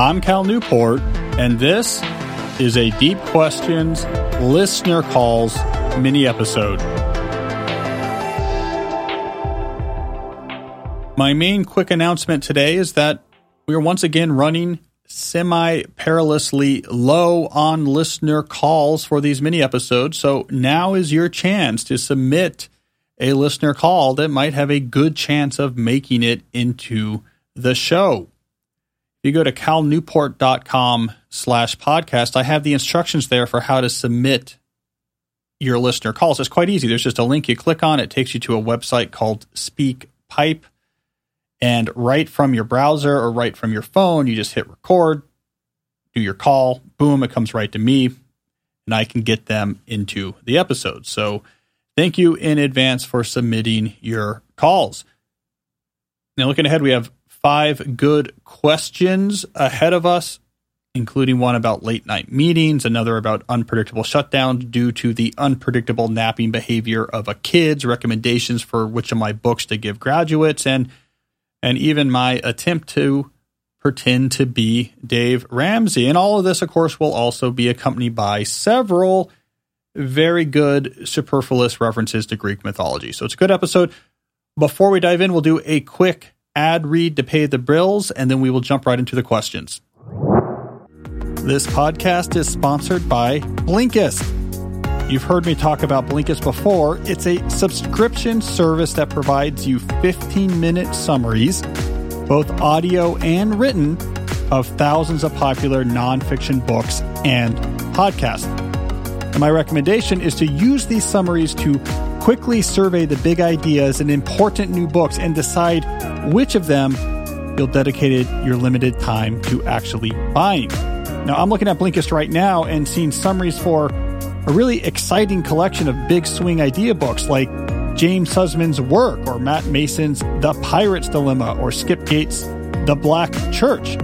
I'm Cal Newport, and this is a Deep Questions Listener Calls mini-episode. My main quick announcement today is that we are once again running semi-perilously low on listener calls for these mini-episodes, so now is your chance to submit a listener call that might have a good chance of making it into the show. If you go to calnewport.com/podcast, I have the instructions there for how to submit your listener calls. It's quite easy. There's just a link you click on. It takes you to a website called SpeakPipe. And right from your browser or right from your phone, you just hit record, do your call, boom, it comes right to me, and I can get them into the episode. So thank you in advance for submitting your calls. Now, looking ahead, we have 5 good questions ahead of us, including one about late-night meetings, another about unpredictable shutdowns due to the unpredictable napping behavior of a kid's, recommendations for which of my books to give graduates, and even my attempt to pretend to be Dave Ramsey. And all of this, of course, will also be accompanied by several very good superfluous references to Greek mythology. So it's a good episode. Before we dive in, we'll do a quick ad read to pay the bills, and then we will jump right into the questions. This podcast is sponsored by Blinkist. You've heard me talk about Blinkist before. It's a subscription service that provides you 15-minute summaries, both audio and written, of thousands of popular nonfiction books and podcasts. And my recommendation is to use these summaries to quickly survey the big ideas and important new books and decide which of them you'll dedicate your limited time to actually buying. Now, I'm looking at Blinkist right now and seeing summaries for a really exciting collection of big swing idea books like James Sussman's Work or Matt Mason's The Pirate's Dilemma or Skip Gates' The Black Church.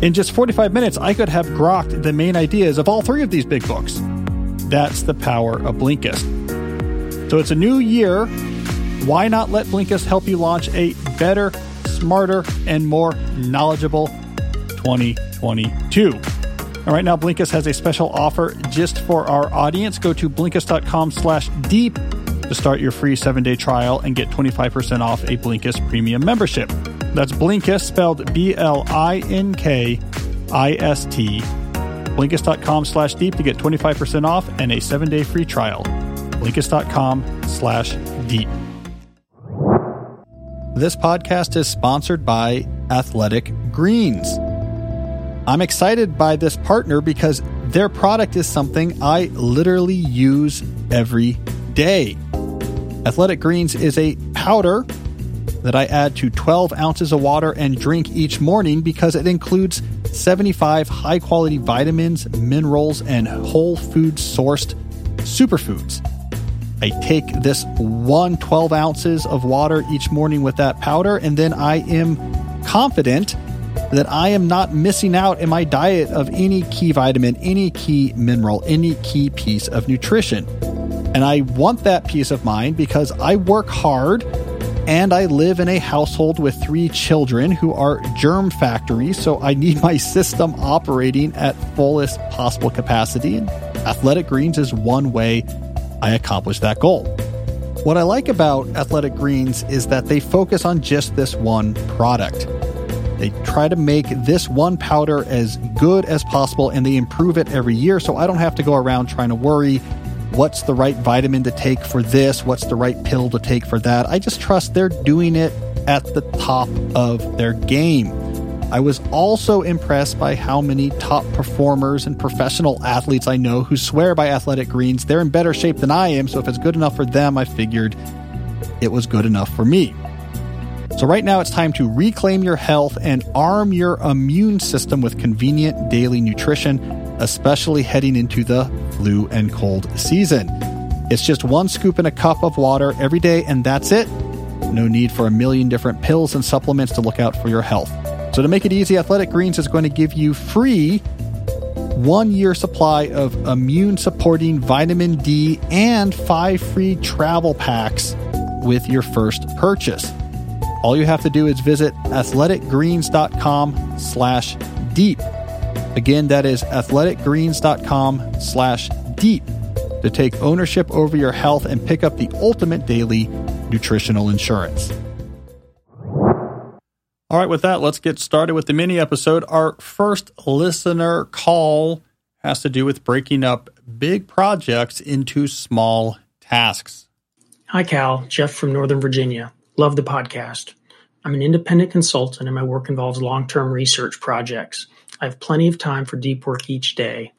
In just 45 minutes, I could have grokked the main ideas of all 3 of these big books. That's the power of Blinkist. So it's a new year. Why not let Blinkist help you launch a better, smarter, and more knowledgeable 2022? And right now, Blinkist has a special offer just for our audience. Go to Blinkist.com/deep to start your free 7-day trial and get 25% off a Blinkist premium membership. That's Blinkist, spelled Blinkist. Blinkist.com/deep to get 25% off and a 7-day free trial. Blinkist.com/deep. This podcast is sponsored by Athletic Greens. I'm excited by this partner because their product is something I literally use every day. Athletic Greens is a powder that I add to 12 ounces of water and drink each morning because it includes 75 high-quality vitamins, minerals, and whole food-sourced superfoods. I take this 12 ounces of water each morning with that powder, and then I am confident that I am not missing out in my diet of any key vitamin, any key mineral, any key piece of nutrition. And I want that peace of mind because I work hard and I live in a household with 3 children who are germ factories, so I need my system operating at fullest possible capacity. And Athletic Greens is one way I accomplish that goal. What I like about Athletic Greens is that they focus on just this one product. They try to make this one powder as good as possible, and they improve it every year, so I don't have to go around trying to worry, what's the right vitamin to take for this? What's the right pill to take for that? I just trust they're doing it at the top of their game. I was also impressed by how many top performers and professional athletes I know who swear by Athletic Greens. They're in better shape than I am, so if it's good enough for them, I figured it was good enough for me. So right now it's time to reclaim your health and arm your immune system with convenient daily nutrition, especially heading into the flu and cold season. It's just 1 scoop in a cup of water every day, and that's it. No need for a million different pills and supplements to look out for your health. So to make it easy, Athletic Greens is going to give you free 1-year supply of immune-supporting vitamin D and 5 free travel packs with your first purchase. All you have to do is visit athleticgreens.com/ deep. Again, that is athleticgreens.com/deep to take ownership over your health and pick up the ultimate daily nutritional insurance. All right, with that, let's get started with the mini episode. Our first listener call has to do with breaking up big projects into small tasks. Hi, Cal. Jeff from Northern Virginia. Love the podcast. I'm an independent consultant, and my work involves long-term research projects. I have plenty of time for deep work each day,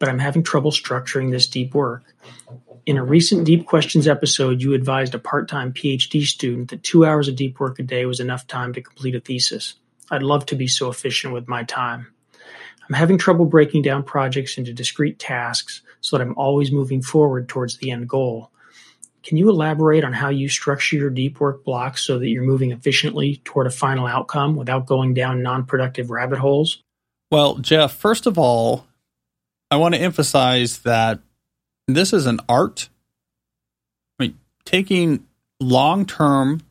but I'm having trouble structuring this deep work. In a recent Deep Questions episode, you advised a part-time PhD student that 2 hours of deep work a day was enough time to complete a thesis. I'd love to be so efficient with my time. I'm having trouble breaking down projects into discrete tasks so that I'm always moving forward towards the end goal. Can you elaborate on how you structure your deep work blocks so that you're moving efficiently toward a final outcome without going down non-productive rabbit holes? Well, Jeff, first of all, I want to emphasize that this is an art. I mean, taking long-term,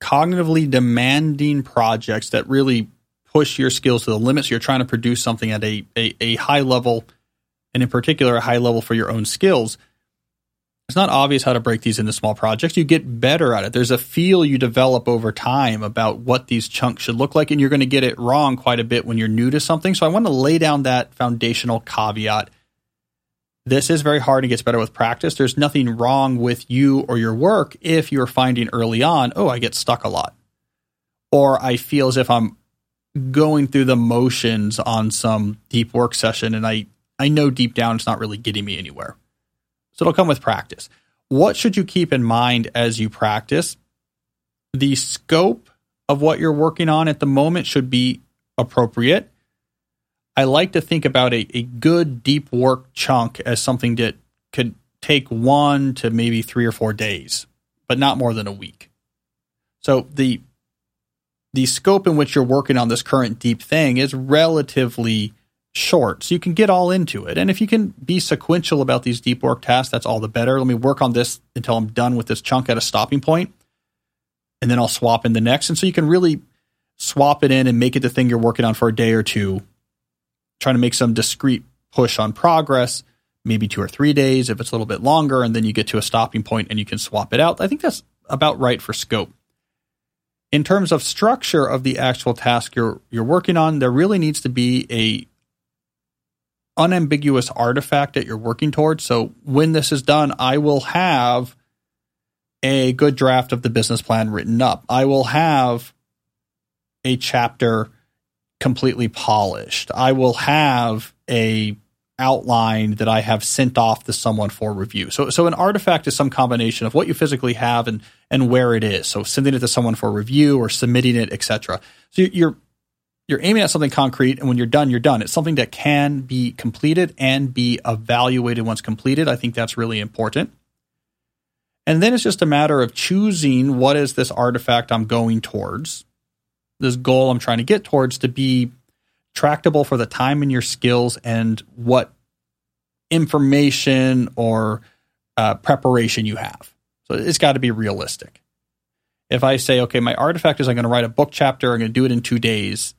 cognitively demanding projects that really push your skills to the limits. You're trying to produce something at a high level, and in particular, a high level for your own skills. It's not obvious how to break these into small projects. You get better at it. There's a feel you develop over time about what these chunks should look like, and you're going to get it wrong quite a bit when you're new to something. So I want to lay down that foundational caveat. This is very hard and gets better with practice. There's nothing wrong with you or your work if you're finding early on, oh, I get stuck a lot, or I feel as if I'm going through the motions on some deep work session, and I know deep down it's not really getting me anywhere. So it'll come with practice. What should you keep in mind as you practice? The scope of what you're working on at the moment should be appropriate. I like to think about a good deep work chunk as something that could take 1 to maybe 3 or 4 days, but not more than a week. So the scope in which you're working on this current deep thing is relatively short, so you can get all into it. And if you can be sequential about these deep work tasks, that's all the better. Let me work on this until I'm done with this chunk at a stopping point, and then I'll swap in the next. And so you can really swap it in and make it the thing you're working on for a day or two, trying to make some discrete push on progress, maybe 2 or 3 days if it's a little bit longer, and then you get to a stopping point and you can swap it out. I think that's about right for scope. In terms of structure of the actual task you're working on, there really needs to be a unambiguous artifact that you're working towards. So when this is done, I will have a good draft of the business plan written up. I will have a chapter completely polished. I will have a outline that I have sent off to someone for review. So an artifact is some combination of what you physically have and where it is. So sending it to someone for review or submitting it, etc. So you're aiming at something concrete, and when you're done, you're done. It's something that can be completed and be evaluated once completed. I think that's really important. And then it's just a matter of choosing what is this artifact I'm going towards, this goal I'm trying to get towards, to be tractable for the time and your skills and what information or preparation you have. So it's got to be realistic. If I say, okay, my artifact is I'm going to write a book chapter, I'm going to do it in 2 days.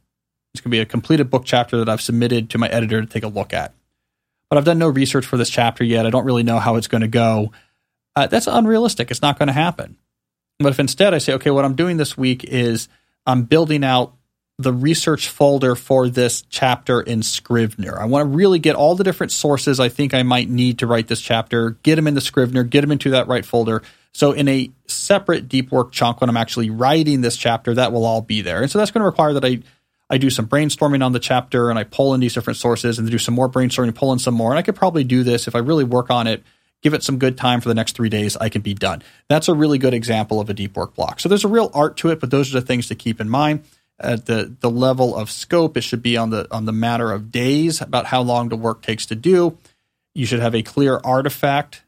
It's going to be a completed book chapter that I've submitted to my editor to take a look at. But I've done no research for this chapter yet. I don't really know how it's going to go. That's unrealistic. It's not going to happen. But if instead I say, okay, what I'm doing this week is I'm building out the research folder for this chapter in Scrivener. I want to really get all the different sources I think I might need to write this chapter, get them into Scrivener, get them into that right folder. So in a separate deep work chunk, when I'm actually writing this chapter, that will all be there. And so that's going to require that I do some brainstorming on the chapter, and I pull in these different sources and do some more brainstorming, pull in some more. And I could probably do this if I really work on it, give it some good time for the next 3 days, I can be done. That's a really good example of a deep work block. So there's a real art to it, but those are the things to keep in mind. At the level of scope, it should be on the matter of days, about how long the work takes to do. You should have a clear artifact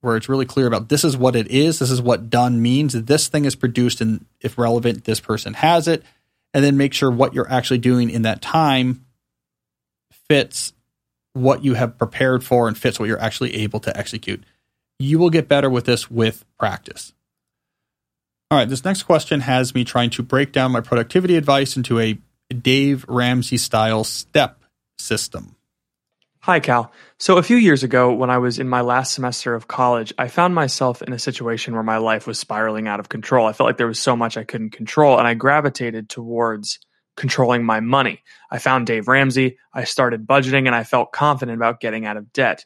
where it's really clear about this is what it is, this is what done means, this thing is produced, and if relevant, this person has it. And then make sure what you're actually doing in that time fits what you have prepared for and fits what you're actually able to execute. You will get better with this with practice. All right, this next question has me trying to break down my productivity advice into a Dave Ramsey style step system. Hi, Cal. So a few years ago, when I was in my last semester of college, I found myself in a situation where my life was spiraling out of control. I felt like there was so much I couldn't control, and I gravitated towards controlling my money. I found Dave Ramsey, I started budgeting, and I felt confident about getting out of debt.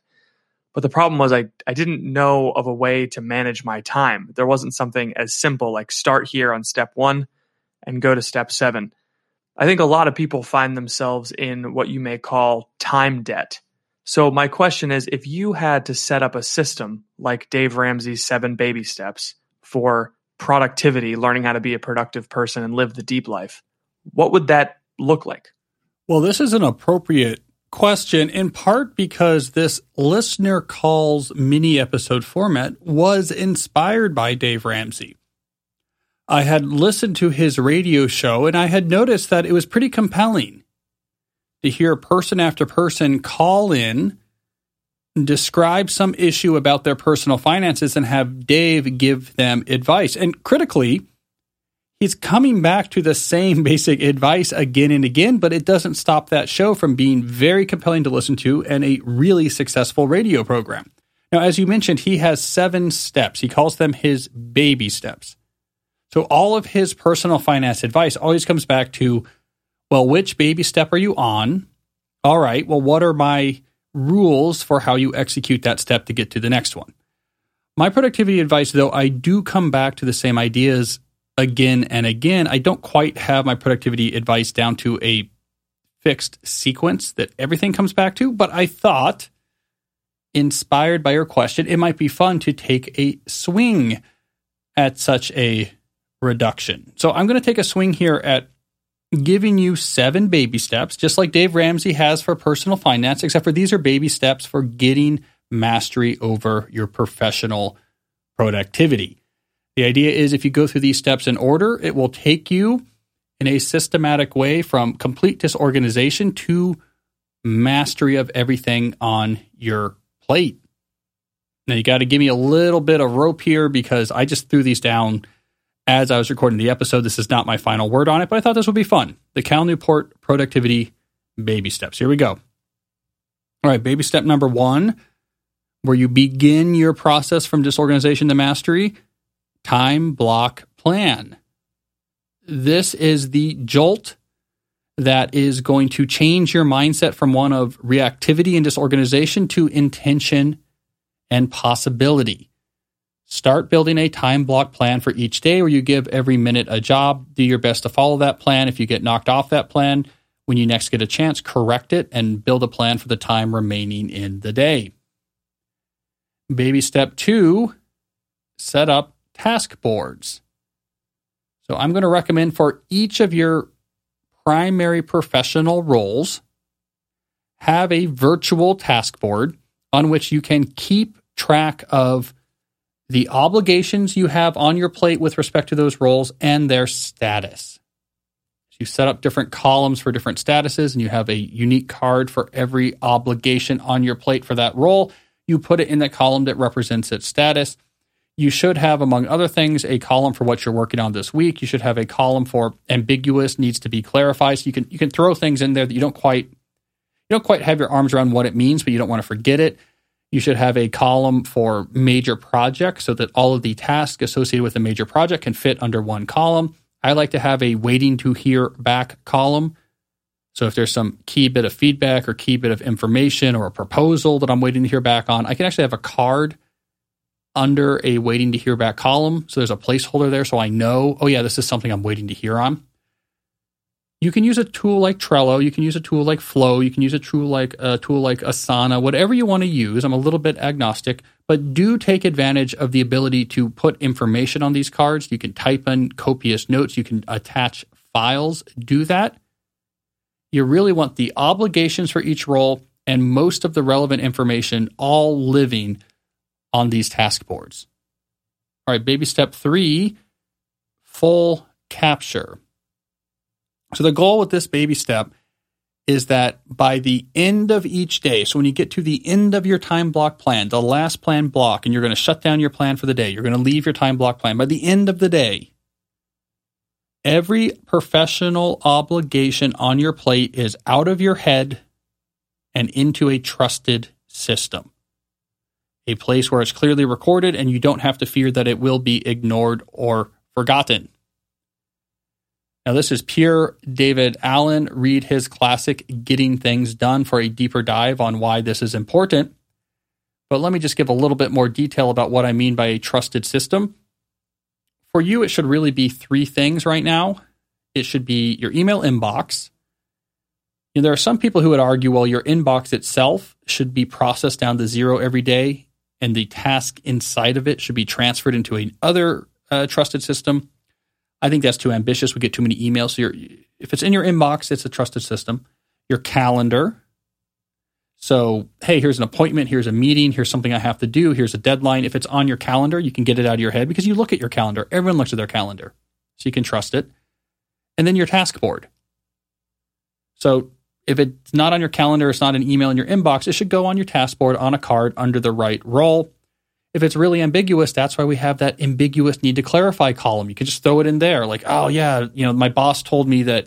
But the problem was I didn't know of a way to manage my time. There wasn't something as simple like start here on step 1 and go to step 7. I think a lot of people find themselves in what you may call time debt. So my question is, if you had to set up a system like Dave Ramsey's 7 baby steps for productivity, learning how to be a productive person and live the deep life, what would that look like? Well, this is an appropriate question, in part because this listener calls mini episode format was inspired by Dave Ramsey. I had listened to his radio show, and I had noticed that it was pretty compelling to hear person after person call in, describe some issue about their personal finances, and have Dave give them advice. And critically, he's coming back to the same basic advice again and again, but it doesn't stop that show from being very compelling to listen to and a really successful radio program. Now, as you mentioned, he has 7 steps. He calls them his baby steps. So all of his personal finance advice always comes back to, well, which baby step are you on? All right, well, what are my rules for how you execute that step to get to the next one? My productivity advice, though, I do come back to the same ideas again and again. I don't quite have my productivity advice down to a fixed sequence that everything comes back to, but I thought, inspired by your question, it might be fun to take a swing at such a reduction. So I'm going to take a swing here at giving you 7 baby steps, just like Dave Ramsey has for personal finance, except for these are baby steps for getting mastery over your professional productivity. The idea is if you go through these steps in order, it will take you in a systematic way from complete disorganization to mastery of everything on your plate. Now, you got to give me a little bit of rope here because I just threw these down as I was recording the episode. This is not my final word on it, but I thought this would be fun. The Cal Newport productivity baby steps. Here we go. All right, baby step number 1, where you begin your process from disorganization to mastery, time block plan. This is the jolt that is going to change your mindset from one of reactivity and disorganization to intention and possibility. Start building a time block plan for each day where you give every minute a job. Do your best to follow that plan. If you get knocked off that plan, when you next get a chance, correct it and build a plan for the time remaining in the day. Baby step 2, set up task boards. So I'm going to recommend for each of your primary professional roles, have a virtual task board on which you can keep track of the obligations you have on your plate with respect to those roles and their status. So you set up different columns for different statuses, and you have a unique card for every obligation on your plate for that role. You put it in the column that represents its status. You should have, among other things, a column for what you're working on this week. You should have a column for ambiguous, needs to be clarified. So you can throw things in there that you don't quite have your arms around what it means, but you don't want to forget it. You should have a column for major projects so that all of the tasks associated with a major project can fit under one column. I like to have a waiting to hear back column. So if there's some key bit of feedback or key bit of information or a proposal that I'm waiting to hear back on, I can actually have a card under a waiting to hear back column. So there's a placeholder there so I know, oh yeah, this is something I'm waiting to hear on. You can use a tool like Trello, you can use a tool like Flow, you can use a tool like Asana, whatever you want to use. I'm a little bit agnostic, but do take advantage of the ability to put information on these cards. You can type in copious notes, you can attach files, do that. You really want the obligations for each role and most of the relevant information all living on these task boards. All right, baby step 3, full capture. So the goal with this baby step is that by the end of each day, so when you get to the end of your time block plan, the last plan block, and you're going to shut down your plan for the day, you're going to leave your time block plan. By the end of the day, Every professional obligation on your plate is out of your head and into a trusted system, a place where it's clearly recorded and you don't have to fear that it will be ignored or forgotten. Now, this is pure David Allen. Read his classic Getting Things Done for a deeper dive on why this is important. But let me just give a little bit more detail about what I mean by a trusted system. For you, it should really be three things right now. It should be your email inbox. You know, there are some people who would argue, well, your inbox itself should be processed down to zero every day, and the task inside of it should be transferred into another trusted system. I think that's too ambitious. We get too many emails. So if it's in your inbox, it's a trusted system. Your calendar. So, hey, here's an appointment, here's a meeting, here's something I have to do, here's a deadline. If it's on your calendar, you can get it out of your head because you look at your calendar. Everyone looks at their calendar, so you can trust it. And then your task board. So if it's not on your calendar, it's not an email in your inbox, it should go on your task board on a card under the right role. If it's really ambiguous, that's why we have that ambiguous need to clarify column. You can just throw it in there like, oh yeah, you know, my boss told me that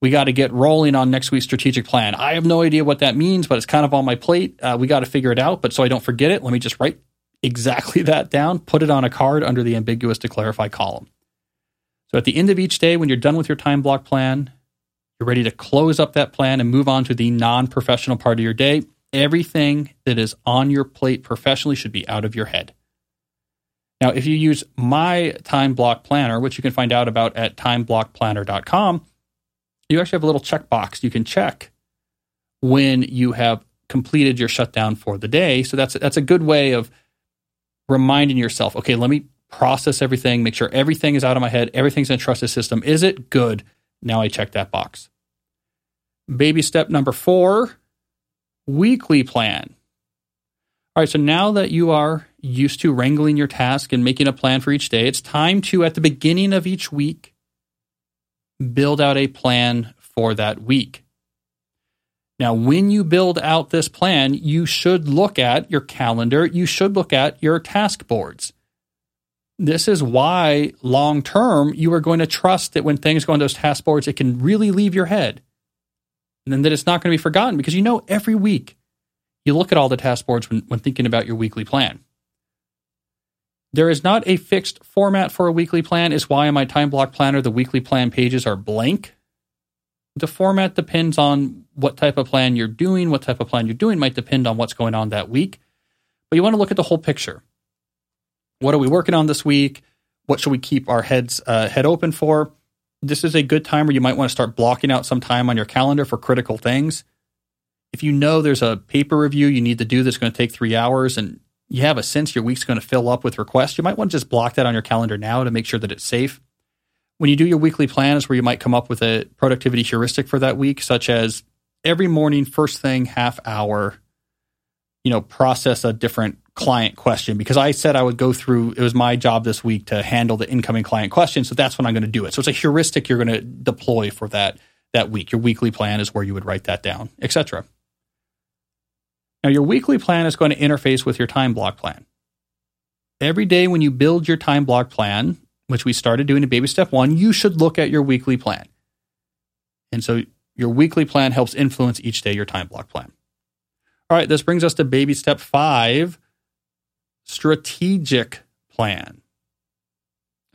we got to get rolling on next week's strategic plan. I have no idea what that means, but it's kind of on my plate. We got to figure it out. But so I don't forget it, let me just write exactly that down, put it on a card under the ambiguous to clarify column. So at the end of each day, when you're done with your time block plan, you're ready to close up that plan and move on to the non-professional part of your day. Everything that is on your plate professionally should be out of your head. Now, if you use my time block planner, which you can find out about at timeblockplanner.com, you actually have a little checkbox you can check when you have completed your shutdown for the day. So that's a good way of reminding yourself, okay, let me process everything, make sure everything is out of my head, everything's in a trusted system. Is it good? Now I check that box. Baby step number 4. Weekly plan. All right, so now that you are used to wrangling your task and making a plan for each day, it's time to, at the beginning of each week, build out a plan for that week. Now, when you build out this plan, you should look at your calendar. You should look at your task boards. This is why long-term you are going to trust that when things go on those task boards, it can really leave your head. And then that it's not going to be forgotten because, you know, every week you look at all the task boards when thinking about your weekly plan. There is not a fixed format for a weekly plan. Is why in my time block planner, the weekly plan pages are blank. The format depends on what type of plan you're doing. What type of plan you're doing might depend on what's going on that week. But you want to look at the whole picture. What are we working on this week? What should we keep our head open for? This is a good time where you might want to start blocking out some time on your calendar for critical things. If you know there's a paper review you need to do that's going to take 3 hours and you have a sense your week's going to fill up with requests, you might want to just block that on your calendar now to make sure that it's safe. When you do your weekly plan is where you might come up with a productivity heuristic for that week, such as every morning, first thing, half hour, you know, process a different client question, because I said I would go through, it was my job this week to handle the incoming client question, so that's when I'm going to do it. So it's a heuristic you're going to deploy for that week. Your weekly plan is where you would write that down, etc. Now, your weekly plan is going to interface with your time block plan. Every day when you build your time block plan, which we started doing in baby step 1, you should look at your weekly plan. And so your weekly plan helps influence each day your time block plan. All right, this brings us to baby step 5, strategic plan.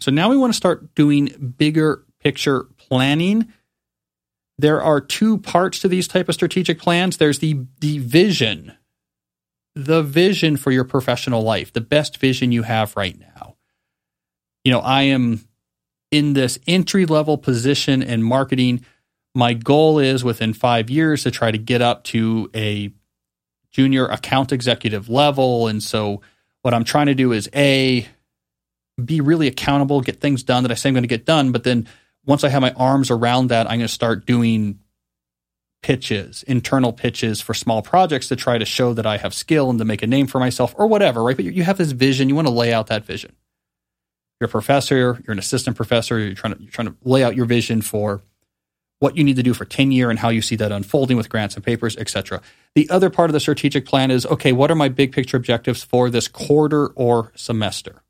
So now we want to start doing bigger picture planning. There are 2 parts to these type of strategic plans. There's the vision for your professional life, the best vision you have right now. You know, I am in this entry-level position in marketing. My goal is within 5 years to try to get up to a junior account executive level, and so what I'm trying to do is A, be really accountable, get things done that I say I'm going to get done, but then once I have my arms around that, I'm going to start doing pitches, internal pitches for small projects to try to show that I have skill and to make a name for myself or whatever, right? But you have this vision. You want to lay out that vision. You're a professor, you're an assistant professor, you're trying to lay out your vision for what you need to do for tenure and how you see that unfolding with grants and papers, etc. The other part of the strategic plan is, okay, what are my big picture objectives for this quarter or semester?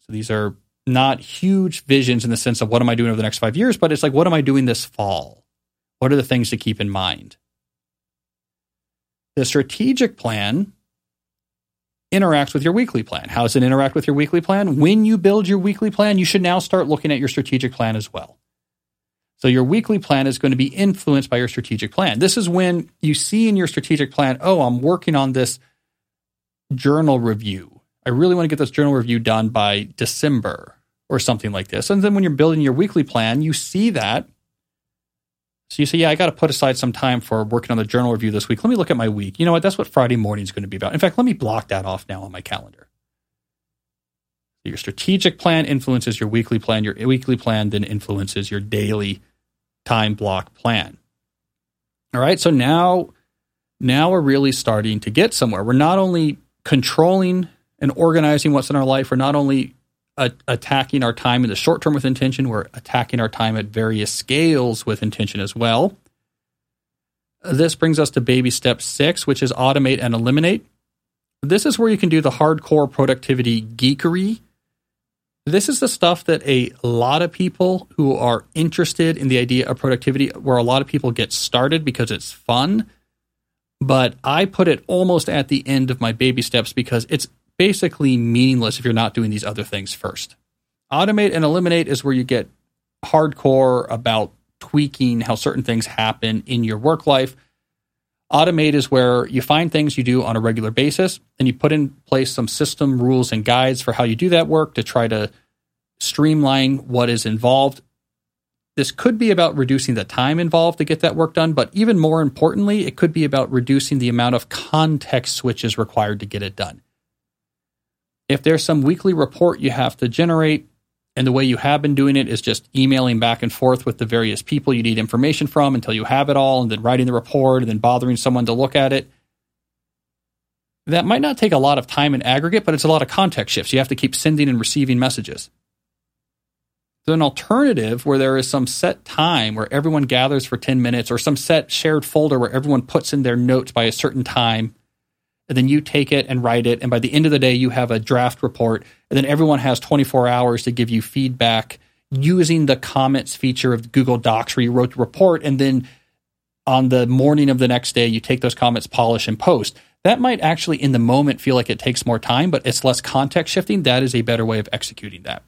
So these are not huge visions in the sense of what am I doing over the next 5 years, but it's like, what am I doing this fall? What are the things to keep in mind? The strategic plan interacts with your weekly plan. How does it interact with your weekly plan? When you build your weekly plan, you should now start looking at your strategic plan as well. So your weekly plan is going to be influenced by your strategic plan. This is when you see in your strategic plan, oh, I'm working on this journal review. I really want to get this journal review done by December or something like this. And then when you're building your weekly plan, you see that. So you say, yeah, I got to put aside some time for working on the journal review this week. Let me look at my week. You know what? That's what Friday morning is going to be about. In fact, let me block that off now on my calendar. Your strategic plan influences your weekly plan. Your weekly plan then influences your daily time block plan. All right, so now we're really starting to get somewhere. We're not only controlling and organizing what's in our life, we're not only attacking our time in the short term with intention, we're attacking our time at various scales with intention as well. This brings us to baby step 6, which is automate and eliminate. This is where you can do the hardcore productivity geekery. This is the stuff that a lot of people who are interested in the idea of productivity, where a lot of people get started because it's fun. But I put it almost at the end of my baby steps because it's basically meaningless if you're not doing these other things first. Automate and eliminate is where you get hardcore about tweaking how certain things happen in your work life. Automate is where you find things you do on a regular basis and you put in place some system rules and guides for how you do that work to try to streamline what is involved. This could be about reducing the time involved to get that work done, but even more importantly, it could be about reducing the amount of context switches required to get it done. If there's some weekly report you have to generate, and the way you have been doing it is just emailing back and forth with the various people you need information from until you have it all, and then writing the report and then bothering someone to look at it. That might not take a lot of time in aggregate, but it's a lot of context shifts. You have to keep sending and receiving messages. So an alternative where there is some set time where everyone gathers for 10 minutes or some set shared folder where everyone puts in their notes by a certain time, and then you take it and write it, and by the end of the day, you have a draft report, and then everyone has 24 hours to give you feedback using the comments feature of Google Docs where you wrote the report, and then on the morning of the next day, you take those comments, polish, and post. That might actually, in the moment, feel like it takes more time, but it's less context shifting. That is a better way of executing that.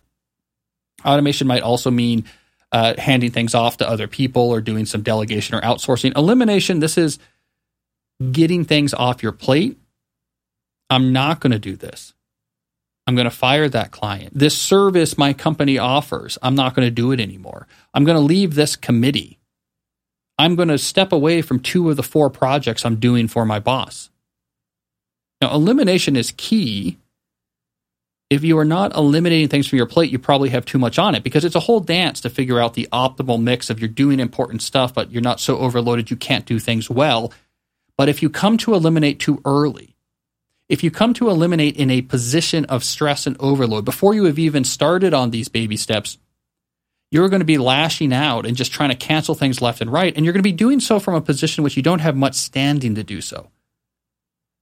Automation might also mean handing things off to other people or doing some delegation or outsourcing. Elimination, this is getting things off your plate. I'm not going to do this. I'm going to fire that client. This service my company offers, I'm not going to do it anymore. I'm going to leave this committee. I'm going to step away from 2 of the 4 projects I'm doing for my boss. Now, elimination is key. If you are not eliminating things from your plate, you probably have too much on it because it's a whole dance to figure out the optimal mix of you're doing important stuff, but you're not so overloaded you can't do things well. But if you come to eliminate too early, if you come to eliminate in a position of stress and overload, before you have even started on these baby steps, you're going to be lashing out and just trying to cancel things left and right, and you're going to be doing so from a position in which you don't have much standing to do so.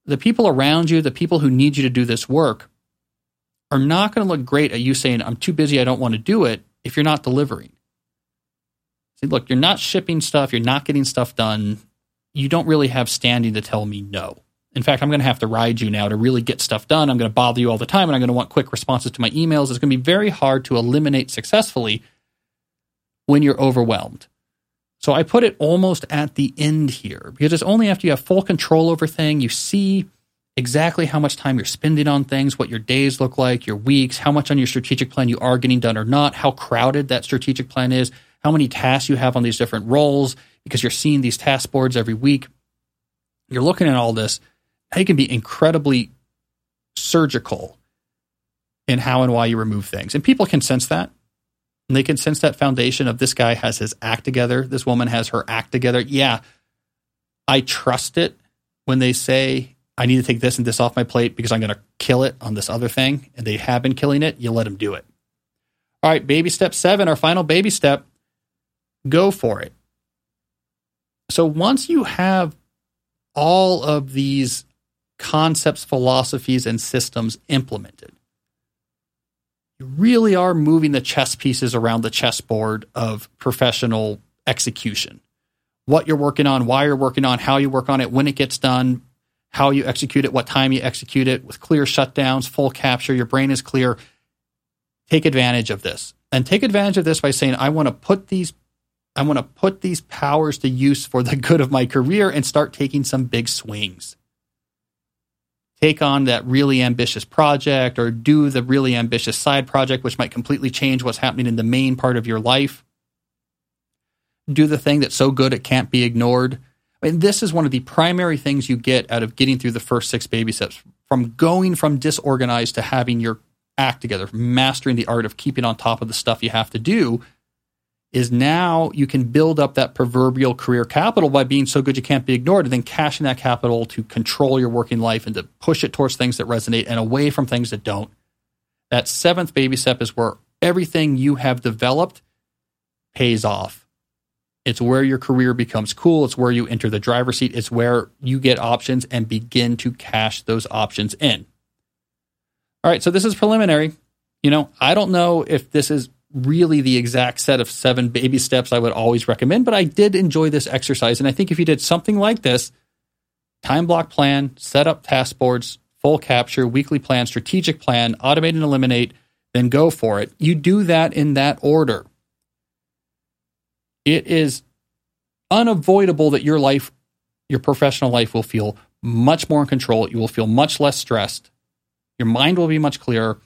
The people around you, the people who need you to do this work, are not going to look great at you saying, I'm too busy, I don't want to do it, if you're not delivering. See, look, you're not shipping stuff, you're not getting stuff done, you don't really have standing to tell me no. In fact, I'm going to have to ride you now to really get stuff done. I'm going to bother you all the time, and I'm going to want quick responses to my emails. It's going to be very hard to eliminate successfully when you're overwhelmed. So I put it almost at the end here because it's only after you have full control over things, you see exactly how much time you're spending on things, what your days look like, your weeks, how much on your strategic plan you are getting done or not, how crowded that strategic plan is, how many tasks you have on these different roles because you're seeing these task boards every week. You're looking at all this. It can be incredibly surgical in how and why you remove things. And people can sense that. And they can sense that foundation of this guy has his act together. This woman has her act together. Yeah, I trust it when they say, I need to take this and this off my plate because I'm going to kill it on this other thing. And they have been killing it. You let them do it. All right, baby step 7, our final baby step. Go for it. So once you have all of these concepts, philosophies, and systems implemented, you really are moving the chess pieces around the chessboard of professional execution. What you're working on, why you're working on, how you work on it, when it gets done, how you execute it, what time you execute it, with clear shutdowns, full capture, your brain is clear. Take advantage of this. And take advantage of this by saying, I want to put these powers to use for the good of my career, and start taking some big swings. Take on that really ambitious project, or do the really ambitious side project, which might completely change what's happening in the main part of your life. Do the thing that's so good it can't be ignored. I mean, this is one of the primary things you get out of getting through the first 6 baby steps, from going from disorganized to having your act together, mastering the art of keeping on top of the stuff you have to do, is now you can build up that proverbial career capital by being so good you can't be ignored, and then cashing that capital to control your working life and to push it towards things that resonate and away from things that don't. That 7th baby step is where everything you have developed pays off. It's where your career becomes cool. It's where you enter the driver's seat. It's where you get options and begin to cash those options in. All right, so this is preliminary. You know, I don't know if this is really the exact set of 7 baby steps I would always recommend, but I did enjoy this exercise. And I think if you did something like this, time block plan, set up task boards, full capture, weekly plan, strategic plan, automate and eliminate, then go for it. You do that in that order. It is unavoidable that your life, your professional life, will feel much more in control. You will feel much less stressed. Your mind will be much clearer,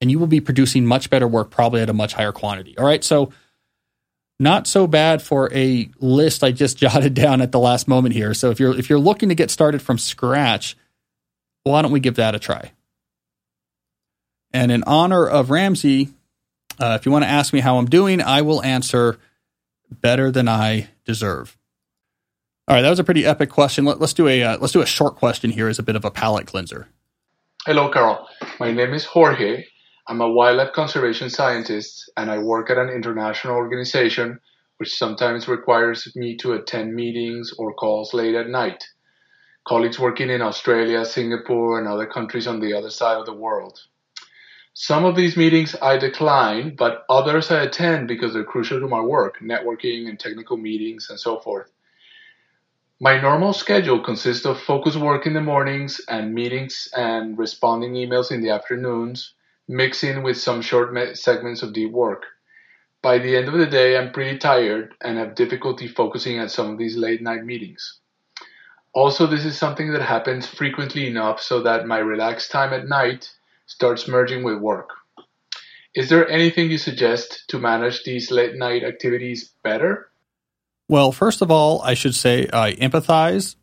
and you will be producing much better work, probably at a much higher quantity. All right, so not so bad for a list I just jotted down at the last moment here. So if you're looking to get started from scratch, why don't we give that a try? And in honor of Ramsey, if you want to ask me how I'm doing, I will answer better than I deserve. All right, that was a pretty epic question. Let's do a short question here as a bit of a palate cleanser. Hello, Carl. My name is Jorge. I'm a wildlife conservation scientist, and I work at an international organization, which sometimes requires me to attend meetings or calls late at night. Colleagues working in Australia, Singapore, and other countries on the other side of the world. Some of these meetings I decline, but others I attend because they're crucial to my work, networking and technical meetings and so forth. My normal schedule consists of focus work in the mornings and meetings and responding emails in the afternoons, mixing with some short segments of deep work. By the end of the day, I'm pretty tired and have difficulty focusing at some of these late-night meetings. Also, this is something that happens frequently enough so that my relaxed time at night starts merging with work. Is there anything you suggest to manage these late-night activities better? Well, first of all, I should say I empathize.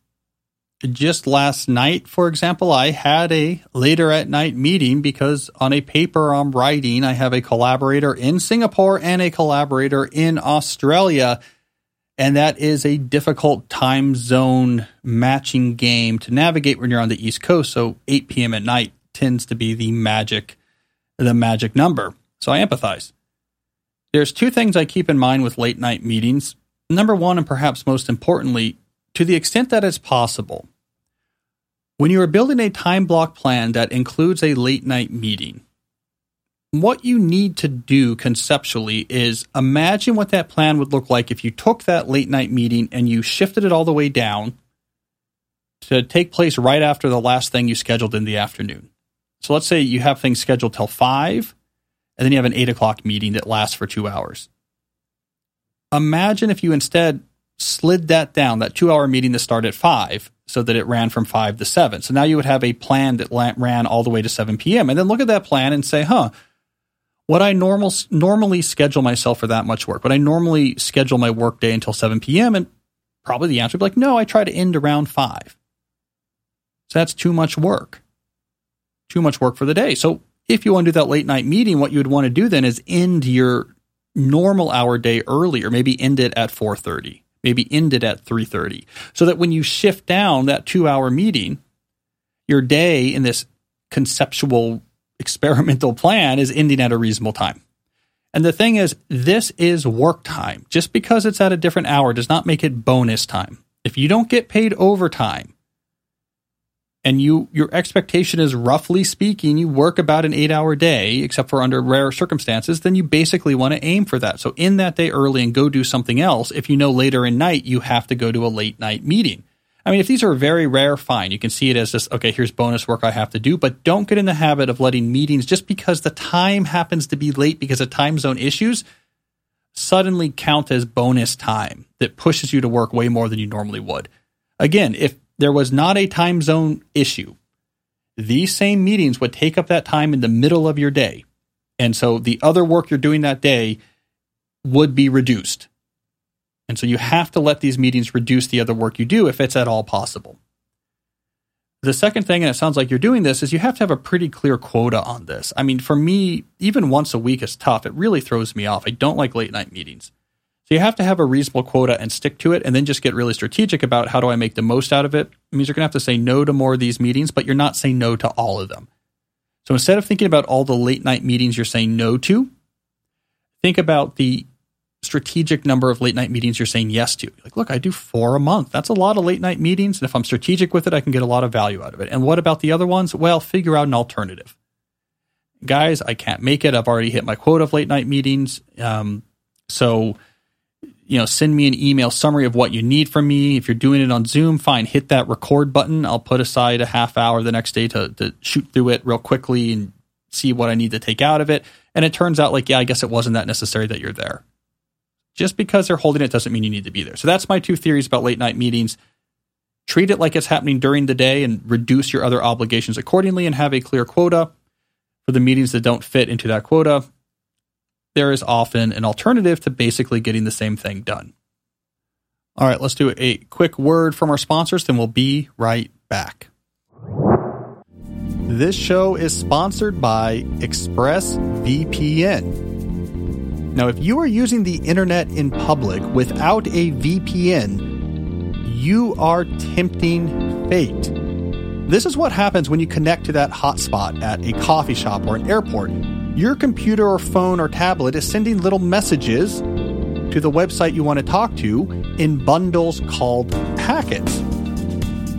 Just last night, for example, I had a later at night meeting because on a paper I'm writing, I have a collaborator in Singapore and a collaborator in Australia, and that is a difficult time zone matching game to navigate when you're on the East Coast, so 8 p.m. at night tends to be the magic number. So I empathize. There's 2 things I keep in mind with late night meetings. Number 1, and perhaps most importantly, to the extent that it's possible, when you are building a time block plan that includes a late night meeting, what you need to do conceptually is imagine what that plan would look like if you took that late night meeting and you shifted it all the way down to take place right after the last thing you scheduled in the afternoon. So let's say you have things scheduled till 5, and then you have an 8 o'clock meeting that lasts for 2 hours. Imagine if you instead slid that down, that 2-hour meeting to start at 5, so that it ran from 5 to 7. So now you would have a plan that ran all the way to 7 p.m. And then look at that plan and say, would I normally schedule myself for that much work? Would I normally schedule my work day until 7 p.m.? And probably the answer would be like, no, I try to end around 5. So that's too much work. Too much work for the day. So if you want to do that late night meeting, what you would want to do then is end your normal hour day earlier, maybe end it at 4:30, maybe end it at 3:30, so that when you shift down that 2-hour meeting, your day in this conceptual experimental plan is ending at a reasonable time. And the thing is, this is work time. Just because it's at a different hour does not make it bonus time. If you don't get paid overtime, and your expectation is, roughly speaking, you work about an 8-hour day, except for under rare circumstances, then you basically want to aim for that. So in that day early and go do something else if you know later in night you have to go to a late night meeting. I mean, if these are very rare, fine. You can see it as just, okay, here's bonus work I have to do, but don't get in the habit of letting meetings, just because the time happens to be late because of time zone issues, suddenly count as bonus time that pushes you to work way more than you normally would. Again, if there was not a time zone issue, these same meetings would take up that time in the middle of your day. And so the other work you're doing that day would be reduced. And so you have to let these meetings reduce the other work you do if it's at all possible. The second thing, and it sounds like you're doing this, is you have to have a pretty clear quota on this. I mean, for me, even once a week is tough. It really throws me off. I don't like late night meetings. So you have to have a reasonable quota and stick to it, and then just get really strategic about how do I make the most out of it. It means you're going to have to say no to more of these meetings, but you're not saying no to all of them. So instead of thinking about all the late night meetings you're saying no to, think about the strategic number of late night meetings you're saying yes to. Like, look, I do 4 a month. That's a lot of late night meetings, and if I'm strategic with it, I can get a lot of value out of it. And what about the other ones? Well, figure out an alternative. Guys, I can't make it. I've already hit my quota of late night meetings. Send me an email summary of what you need from me. If you're doing it on Zoom, fine, hit that record button. I'll put aside a half hour the next day to shoot through it real quickly and see what I need to take out of it. And it turns out like, yeah, I guess it wasn't that necessary that you're there. Just because they're holding it doesn't mean you need to be there. So that's my 2 theories about late night meetings. Treat it like it's happening during the day and reduce your other obligations accordingly, and have a clear quota for the meetings that don't fit into that quota. There is often an alternative to basically getting the same thing done. All right, let's do a quick word from our sponsors, then we'll be right back. This show is sponsored by ExpressVPN. Now, if you are using the internet in public without a VPN, you are tempting fate. This is what happens when you connect to that hotspot at a coffee shop or an airport. Your computer or phone or tablet is sending little messages to the website you want to talk to in bundles called packets.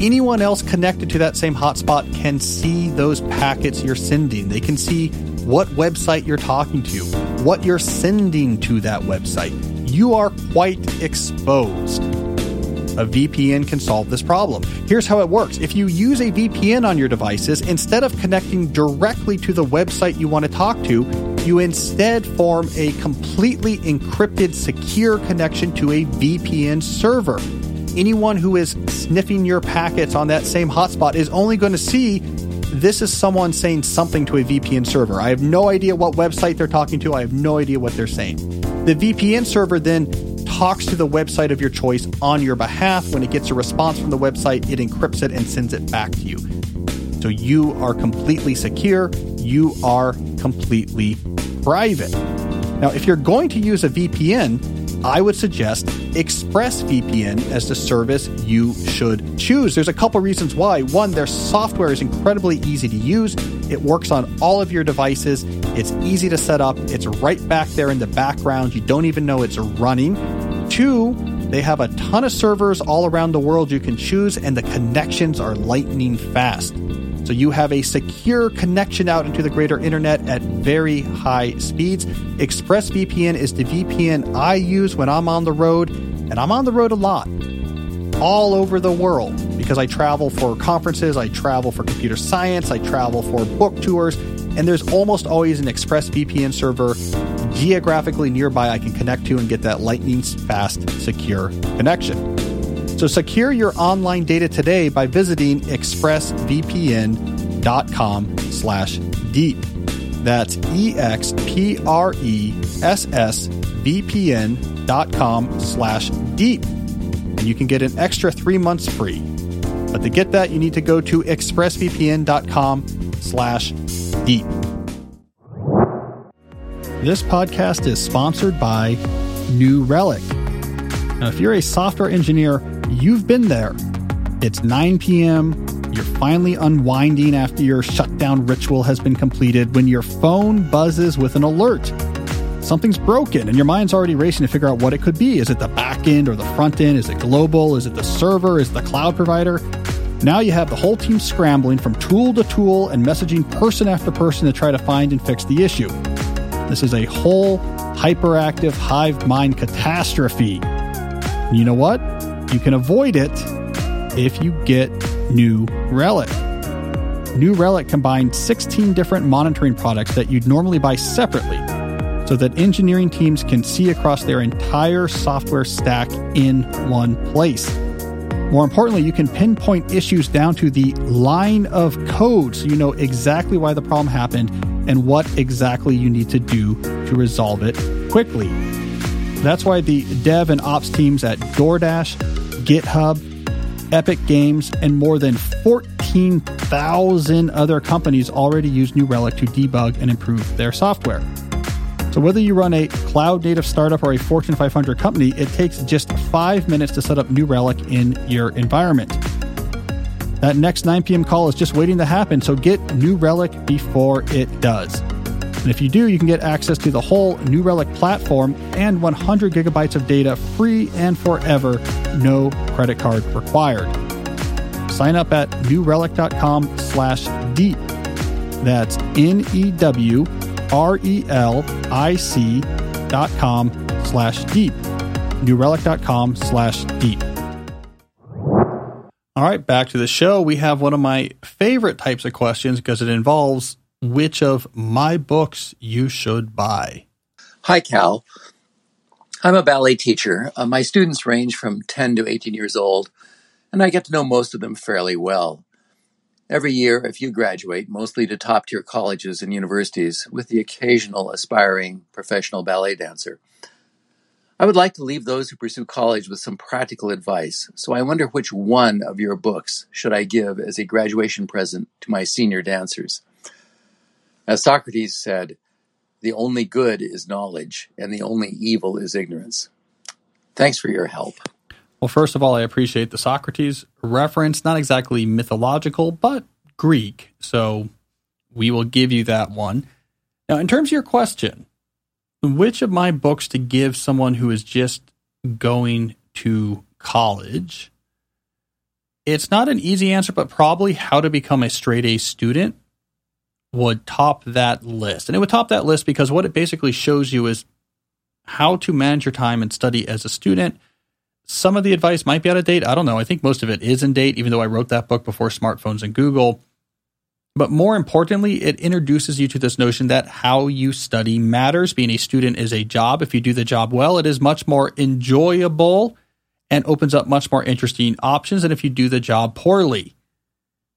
Anyone else connected to that same hotspot can see those packets you're sending. They can see what website you're talking to, what you're sending to that website. You are quite exposed. A VPN can solve this problem. Here's how it works. If you use a VPN on your devices, instead of connecting directly to the website you want to talk to, you instead form a completely encrypted, secure connection to a VPN server. Anyone who is sniffing your packets on that same hotspot is only going to see, this is someone saying something to a VPN server. I have no idea what website they're talking to. I have no idea what they're saying. The VPN server then talks to the website of your choice on your behalf. When it gets a response from the website, it encrypts it and sends it back to you. So you are completely secure. You are completely private. Now, if you're going to use a VPN, I would suggest ExpressVPN as the service you should choose. There's a couple reasons why. One, their software is incredibly easy to use. It works on all of your devices. It's easy to set up. It's right back there in the background. You don't even know it's running. 2, they have a ton of servers all around the world you can choose, and the connections are lightning fast. So you have a secure connection out into the greater internet at very high speeds. ExpressVPN is the VPN I use when I'm on the road, and I'm on the road a lot, all over the world, because I travel for conferences, I travel for computer science, I travel for book tours, and there's almost always an ExpressVPN server geographically nearby I can connect to and get that lightning fast, secure connection. So secure your online data today by visiting expressvpn.com/deep. That's expressvpn.com/deep. And you can get an extra 3 months free. But to get that, you need to go to expressvpn.com/deep. This podcast is sponsored by New Relic. Now, if you're a software engineer, you've been there. It's 9 p.m. You're finally unwinding after your shutdown ritual has been completed when your phone buzzes with an alert. Something's broken and your mind's already racing to figure out what it could be. Is it the back end or the front end? Is it global? Is it the server? Is it the cloud provider? Now you have the whole team scrambling from tool to tool and messaging person after person to try to find and fix the issue. This is a whole hyperactive hive mind catastrophe. You know what? You can avoid it if you get New Relic. New Relic combines 16 different monitoring products that you'd normally buy separately so that engineering teams can see across their entire software stack in one place. More importantly, you can pinpoint issues down to the line of code so you know exactly why the problem happened and what exactly you need to do to resolve it quickly. That's why the dev and ops teams at DoorDash, GitHub, Epic Games, and more than 14,000 other companies already use New Relic to debug and improve their software. So whether you run a cloud-native startup or a Fortune 500 company, it takes just 5 minutes to set up New Relic in your environment. That next 9 p.m. call is just waiting to happen, so get New Relic before it does. And if you do, you can get access to the whole New Relic platform and 100 gigabytes of data free and forever, no credit card required. Sign up at newrelic.com/deep. That's NEWRELIC.com/deep. NewRelic.com/deep. All right, back to the show. We have one of my favorite types of questions because it involves which of my books you should buy. Hi, Cal. I'm a ballet teacher. My students range from 10 to 18 years old, and I get to know most of them fairly well. Every year, a few graduate, mostly to top-tier colleges and universities, with the occasional aspiring professional ballet dancer. I would like to leave those who pursue college with some practical advice, so I wonder which one of your books should I give as a graduation present to my senior dancers? As Socrates said, the only good is knowledge, and the only evil is ignorance. Thanks for your help. Well, first of all, I appreciate the Socrates reference, not exactly mythological, but Greek. So we will give you that one. Now, in terms of your question, which of my books to give someone who is just going to college? It's not an easy answer, but probably How to Become a Straight-A Student would top that list. And it would top that list because what it basically shows you is how to manage your time and study as a student. Some of the advice might be out of date. I don't know. I think most of it is in date, even though I wrote that book before smartphones and Google. But more importantly, it introduces you to this notion that how you study matters. Being a student is a job. If you do the job well, it is much more enjoyable and opens up much more interesting options than if you do the job poorly.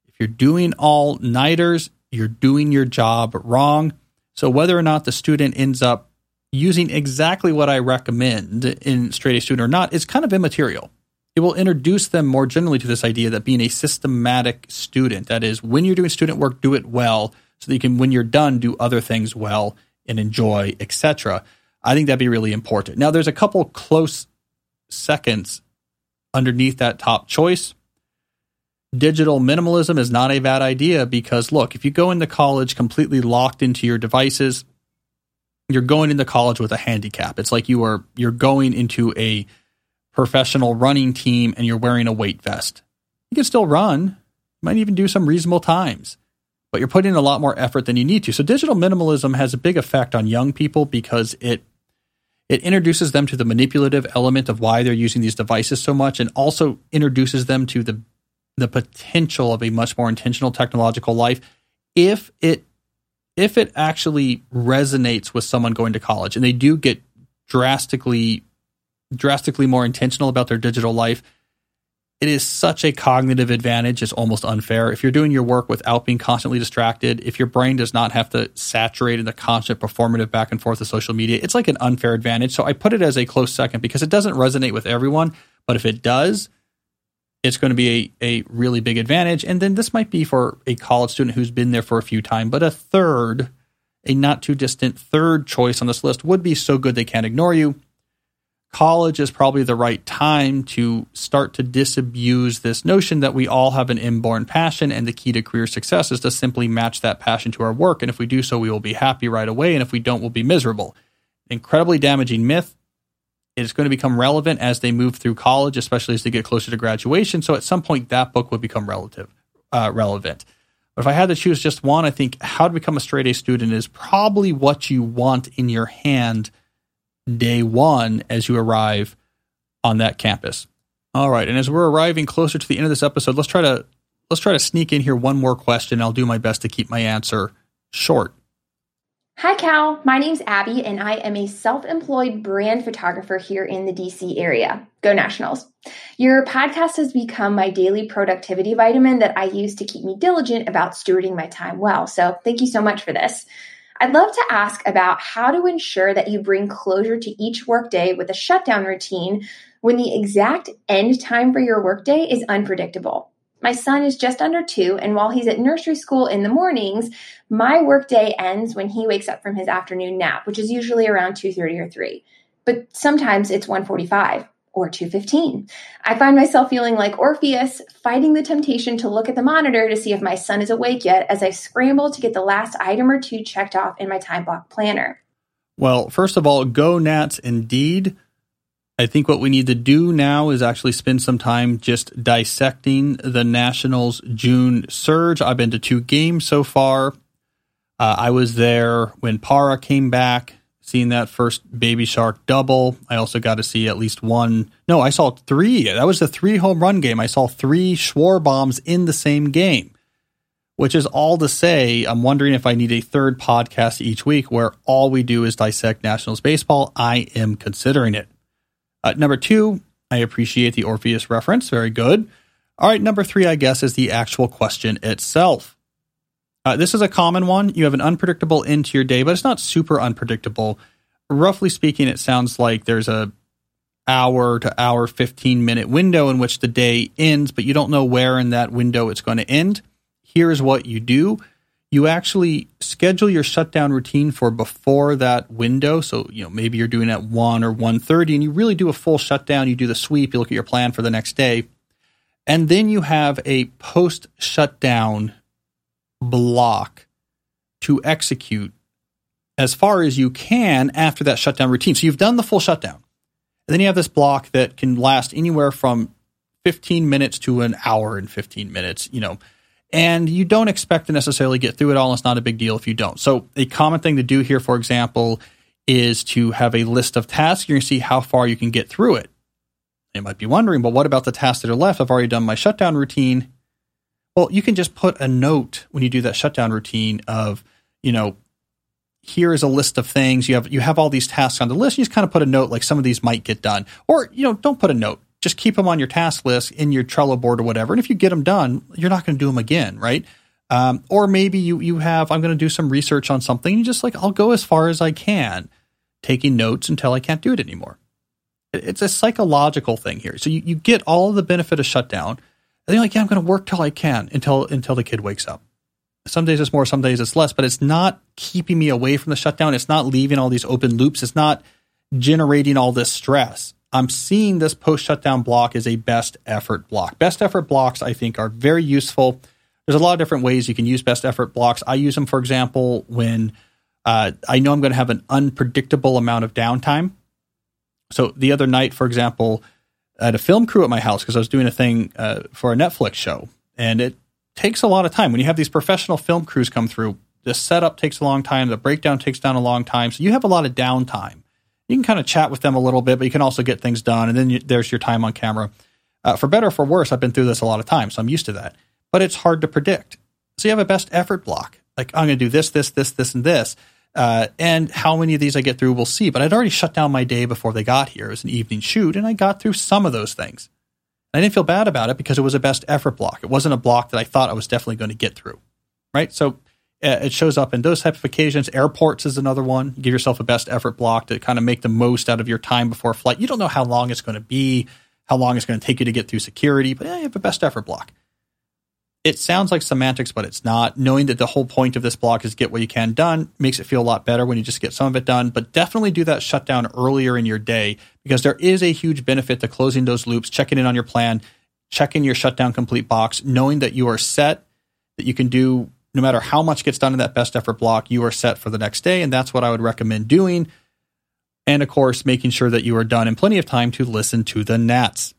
If you're doing all-nighters, you're doing your job wrong. So whether or not the student ends up using exactly what I recommend in Straight A Student or not is kind of immaterial. It will introduce them more generally to this idea that being a systematic student, that is, when you're doing student work, do it well so that you can, when you're done, do other things well and enjoy, etc. I think that'd be really important. Now, there's a couple close seconds underneath that top choice. Digital minimalism is not a bad idea because, look, if you go into college completely locked into your devices, you're going into college with a handicap. It's like you're going into a professional running team and you're wearing a weight vest. You can still run. You might even do some reasonable times, but you're putting in a lot more effort than you need to. So digital minimalism has a big effect on young people because it introduces them to the manipulative element of why they're using these devices so much, and also introduces them to the potential of a much more intentional technological life if it actually resonates with someone going to college and they do get drastically more intentional about their digital life. It is such a cognitive advantage, it's almost unfair. If you're doing your work without being constantly distracted, if your brain does not have to saturate in the constant performative back and forth of social media, it's like an unfair advantage. So I put it as a close second because it doesn't resonate with everyone, but if it does, it's going to be a really big advantage. And then this might be for a college student who's been there for a few times, but a not too distant third choice on this list would be So Good They Can't Ignore You. College is probably the right time to start to disabuse this notion that we all have an inborn passion, and the key to career success is to simply match that passion to our work. And if we do so, we will be happy right away. And if we don't, we'll be miserable. Incredibly damaging myth. is going to become relevant as they move through college, especially as they get closer to graduation. So at some point, that book will become relevant. But if I had to choose just one, I think How to Become a Straight-A Student is probably what you want in your hand day one as you arrive on that campus. All right, and as we're arriving closer to the end of this episode, let's try to sneak in here one more question. I'll do my best to keep my answer short. Hi, Cal. My name's Abby, and I am a self-employed brand photographer here in the DC area. Go Nationals. Your podcast has become my daily productivity vitamin that I use to keep me diligent about stewarding my time well. So thank you so much for this. I'd love to ask about how to ensure that you bring closure to each workday with a shutdown routine when the exact end time for your workday is unpredictable. My son is just under 2, and while he's at nursery school in the mornings, my workday ends when he wakes up from his afternoon nap, which is usually around 2:30 or 3. But sometimes it's 1:45 or 2:15. I find myself feeling like Orpheus, fighting the temptation to look at the monitor to see if my son is awake yet, as I scramble to get the last item or two checked off in my time block planner. Well, first of all, go Nats indeed. I think what we need to do now is actually spend some time just dissecting the Nationals June surge. I've been to 2 games so far. I was there when Para came back, seeing that first Baby Shark double. I also got to see at least one. No, I saw 3. That was the 3 home run game. I saw 3 Schwar bombs in the same game, which is all to say I'm wondering if I need a third podcast each week where all we do is dissect Nationals baseball. I am considering it. Number 2, I appreciate the Orpheus reference. Very good. All right, number 3, I guess, is the actual question itself. This is a common one. You have an unpredictable end to your day, but it's not super unpredictable. Roughly speaking, it sounds like there's a hour to hour 15-minute window in which the day ends, but you don't know where in that window it's going to end. Here's what you do. You actually schedule your shutdown routine for before that window. So, maybe you're doing at 1 or 1:30 and you really do a full shutdown. You do the sweep. You look at your plan for the next day. And then you have a post-shutdown block to execute as far as you can after that shutdown routine. So you've done the full shutdown. And then you have this block that can last anywhere from 15 minutes to an hour and 15 minutes, And you don't expect to necessarily get through it all. It's not a big deal if you don't. So a common thing to do here, for example, is to have a list of tasks. You're going to see how far you can get through it. You might be wondering, but what about the tasks that are left? I've already done my shutdown routine. Well, you can just put a note when you do that shutdown routine of, here is a list of things. You have all these tasks on the list. You just kind of put a note like some of these might get done. Or, don't put a note. Just keep them on your task list in your Trello board or whatever. And if you get them done, you're not going to do them again, right? Or maybe you have, I'm going to do some research on something. You just I'll go as far as I can, taking notes until I can't do it anymore. It's a psychological thing here. So you get all the benefit of shutdown. And then you're I'm going to work till I can until the kid wakes up. Some days it's more, some days it's less, but it's not keeping me away from the shutdown. It's not leaving all these open loops. It's not generating all this stress. I'm seeing this post-shutdown block as a best effort block. Best effort blocks, I think, are very useful. There's a lot of different ways you can use best effort blocks. I use them, for example, when I know I'm going to have an unpredictable amount of downtime. So the other night, for example, I had a film crew at my house because I was doing a thing for a Netflix show. And it takes a lot of time. When you have these professional film crews come through, the setup takes a long time. The breakdown takes down a long time. So you have a lot of downtime. You can kind of chat with them a little bit, but you can also get things done. And then there's your time on camera. For better or for worse, I've been through this a lot of times, so I'm used to that. But it's hard to predict. So you have a best effort block. I'm going to do this, and this. And how many of these I get through, we'll see. But I'd already shut down my day before they got here. It was an evening shoot, and I got through some of those things. I didn't feel bad about it because it was a best effort block. It wasn't a block that I thought I was definitely going to get through, right? So it shows up in those types of occasions. Airports is another one. Give yourself a best effort block to kind of make the most out of your time before flight. You don't know how long it's going to be, how long it's going to take you to get through security, but you have a best effort block. It sounds like semantics, but it's not. Knowing that the whole point of this block is get what you can done makes it feel a lot better when you just get some of it done, but definitely do that shutdown earlier in your day because there is a huge benefit to closing those loops, checking in on your plan, checking your shutdown complete box, knowing that you are set, that you can do no matter how much gets done in that best effort block, you are set for the next day, and that's what I would recommend doing. and of course, making sure that you are done in plenty of time to listen to the gnats.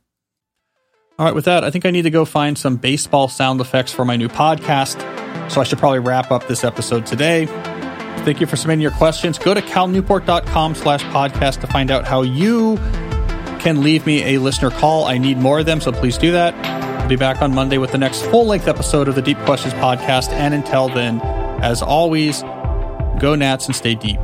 All right, with that, I think I need to go find some baseball sound effects for my new podcast, so I should probably wrap up this episode today. Thank you for submitting your questions. Go to calnewport.com/podcast to find out how you can leave me a listener call. I need more of them, so please do that. I'll be back on Monday with the next full-length episode of the Deep Questions podcast, and until then, as always, go Nats and stay deep.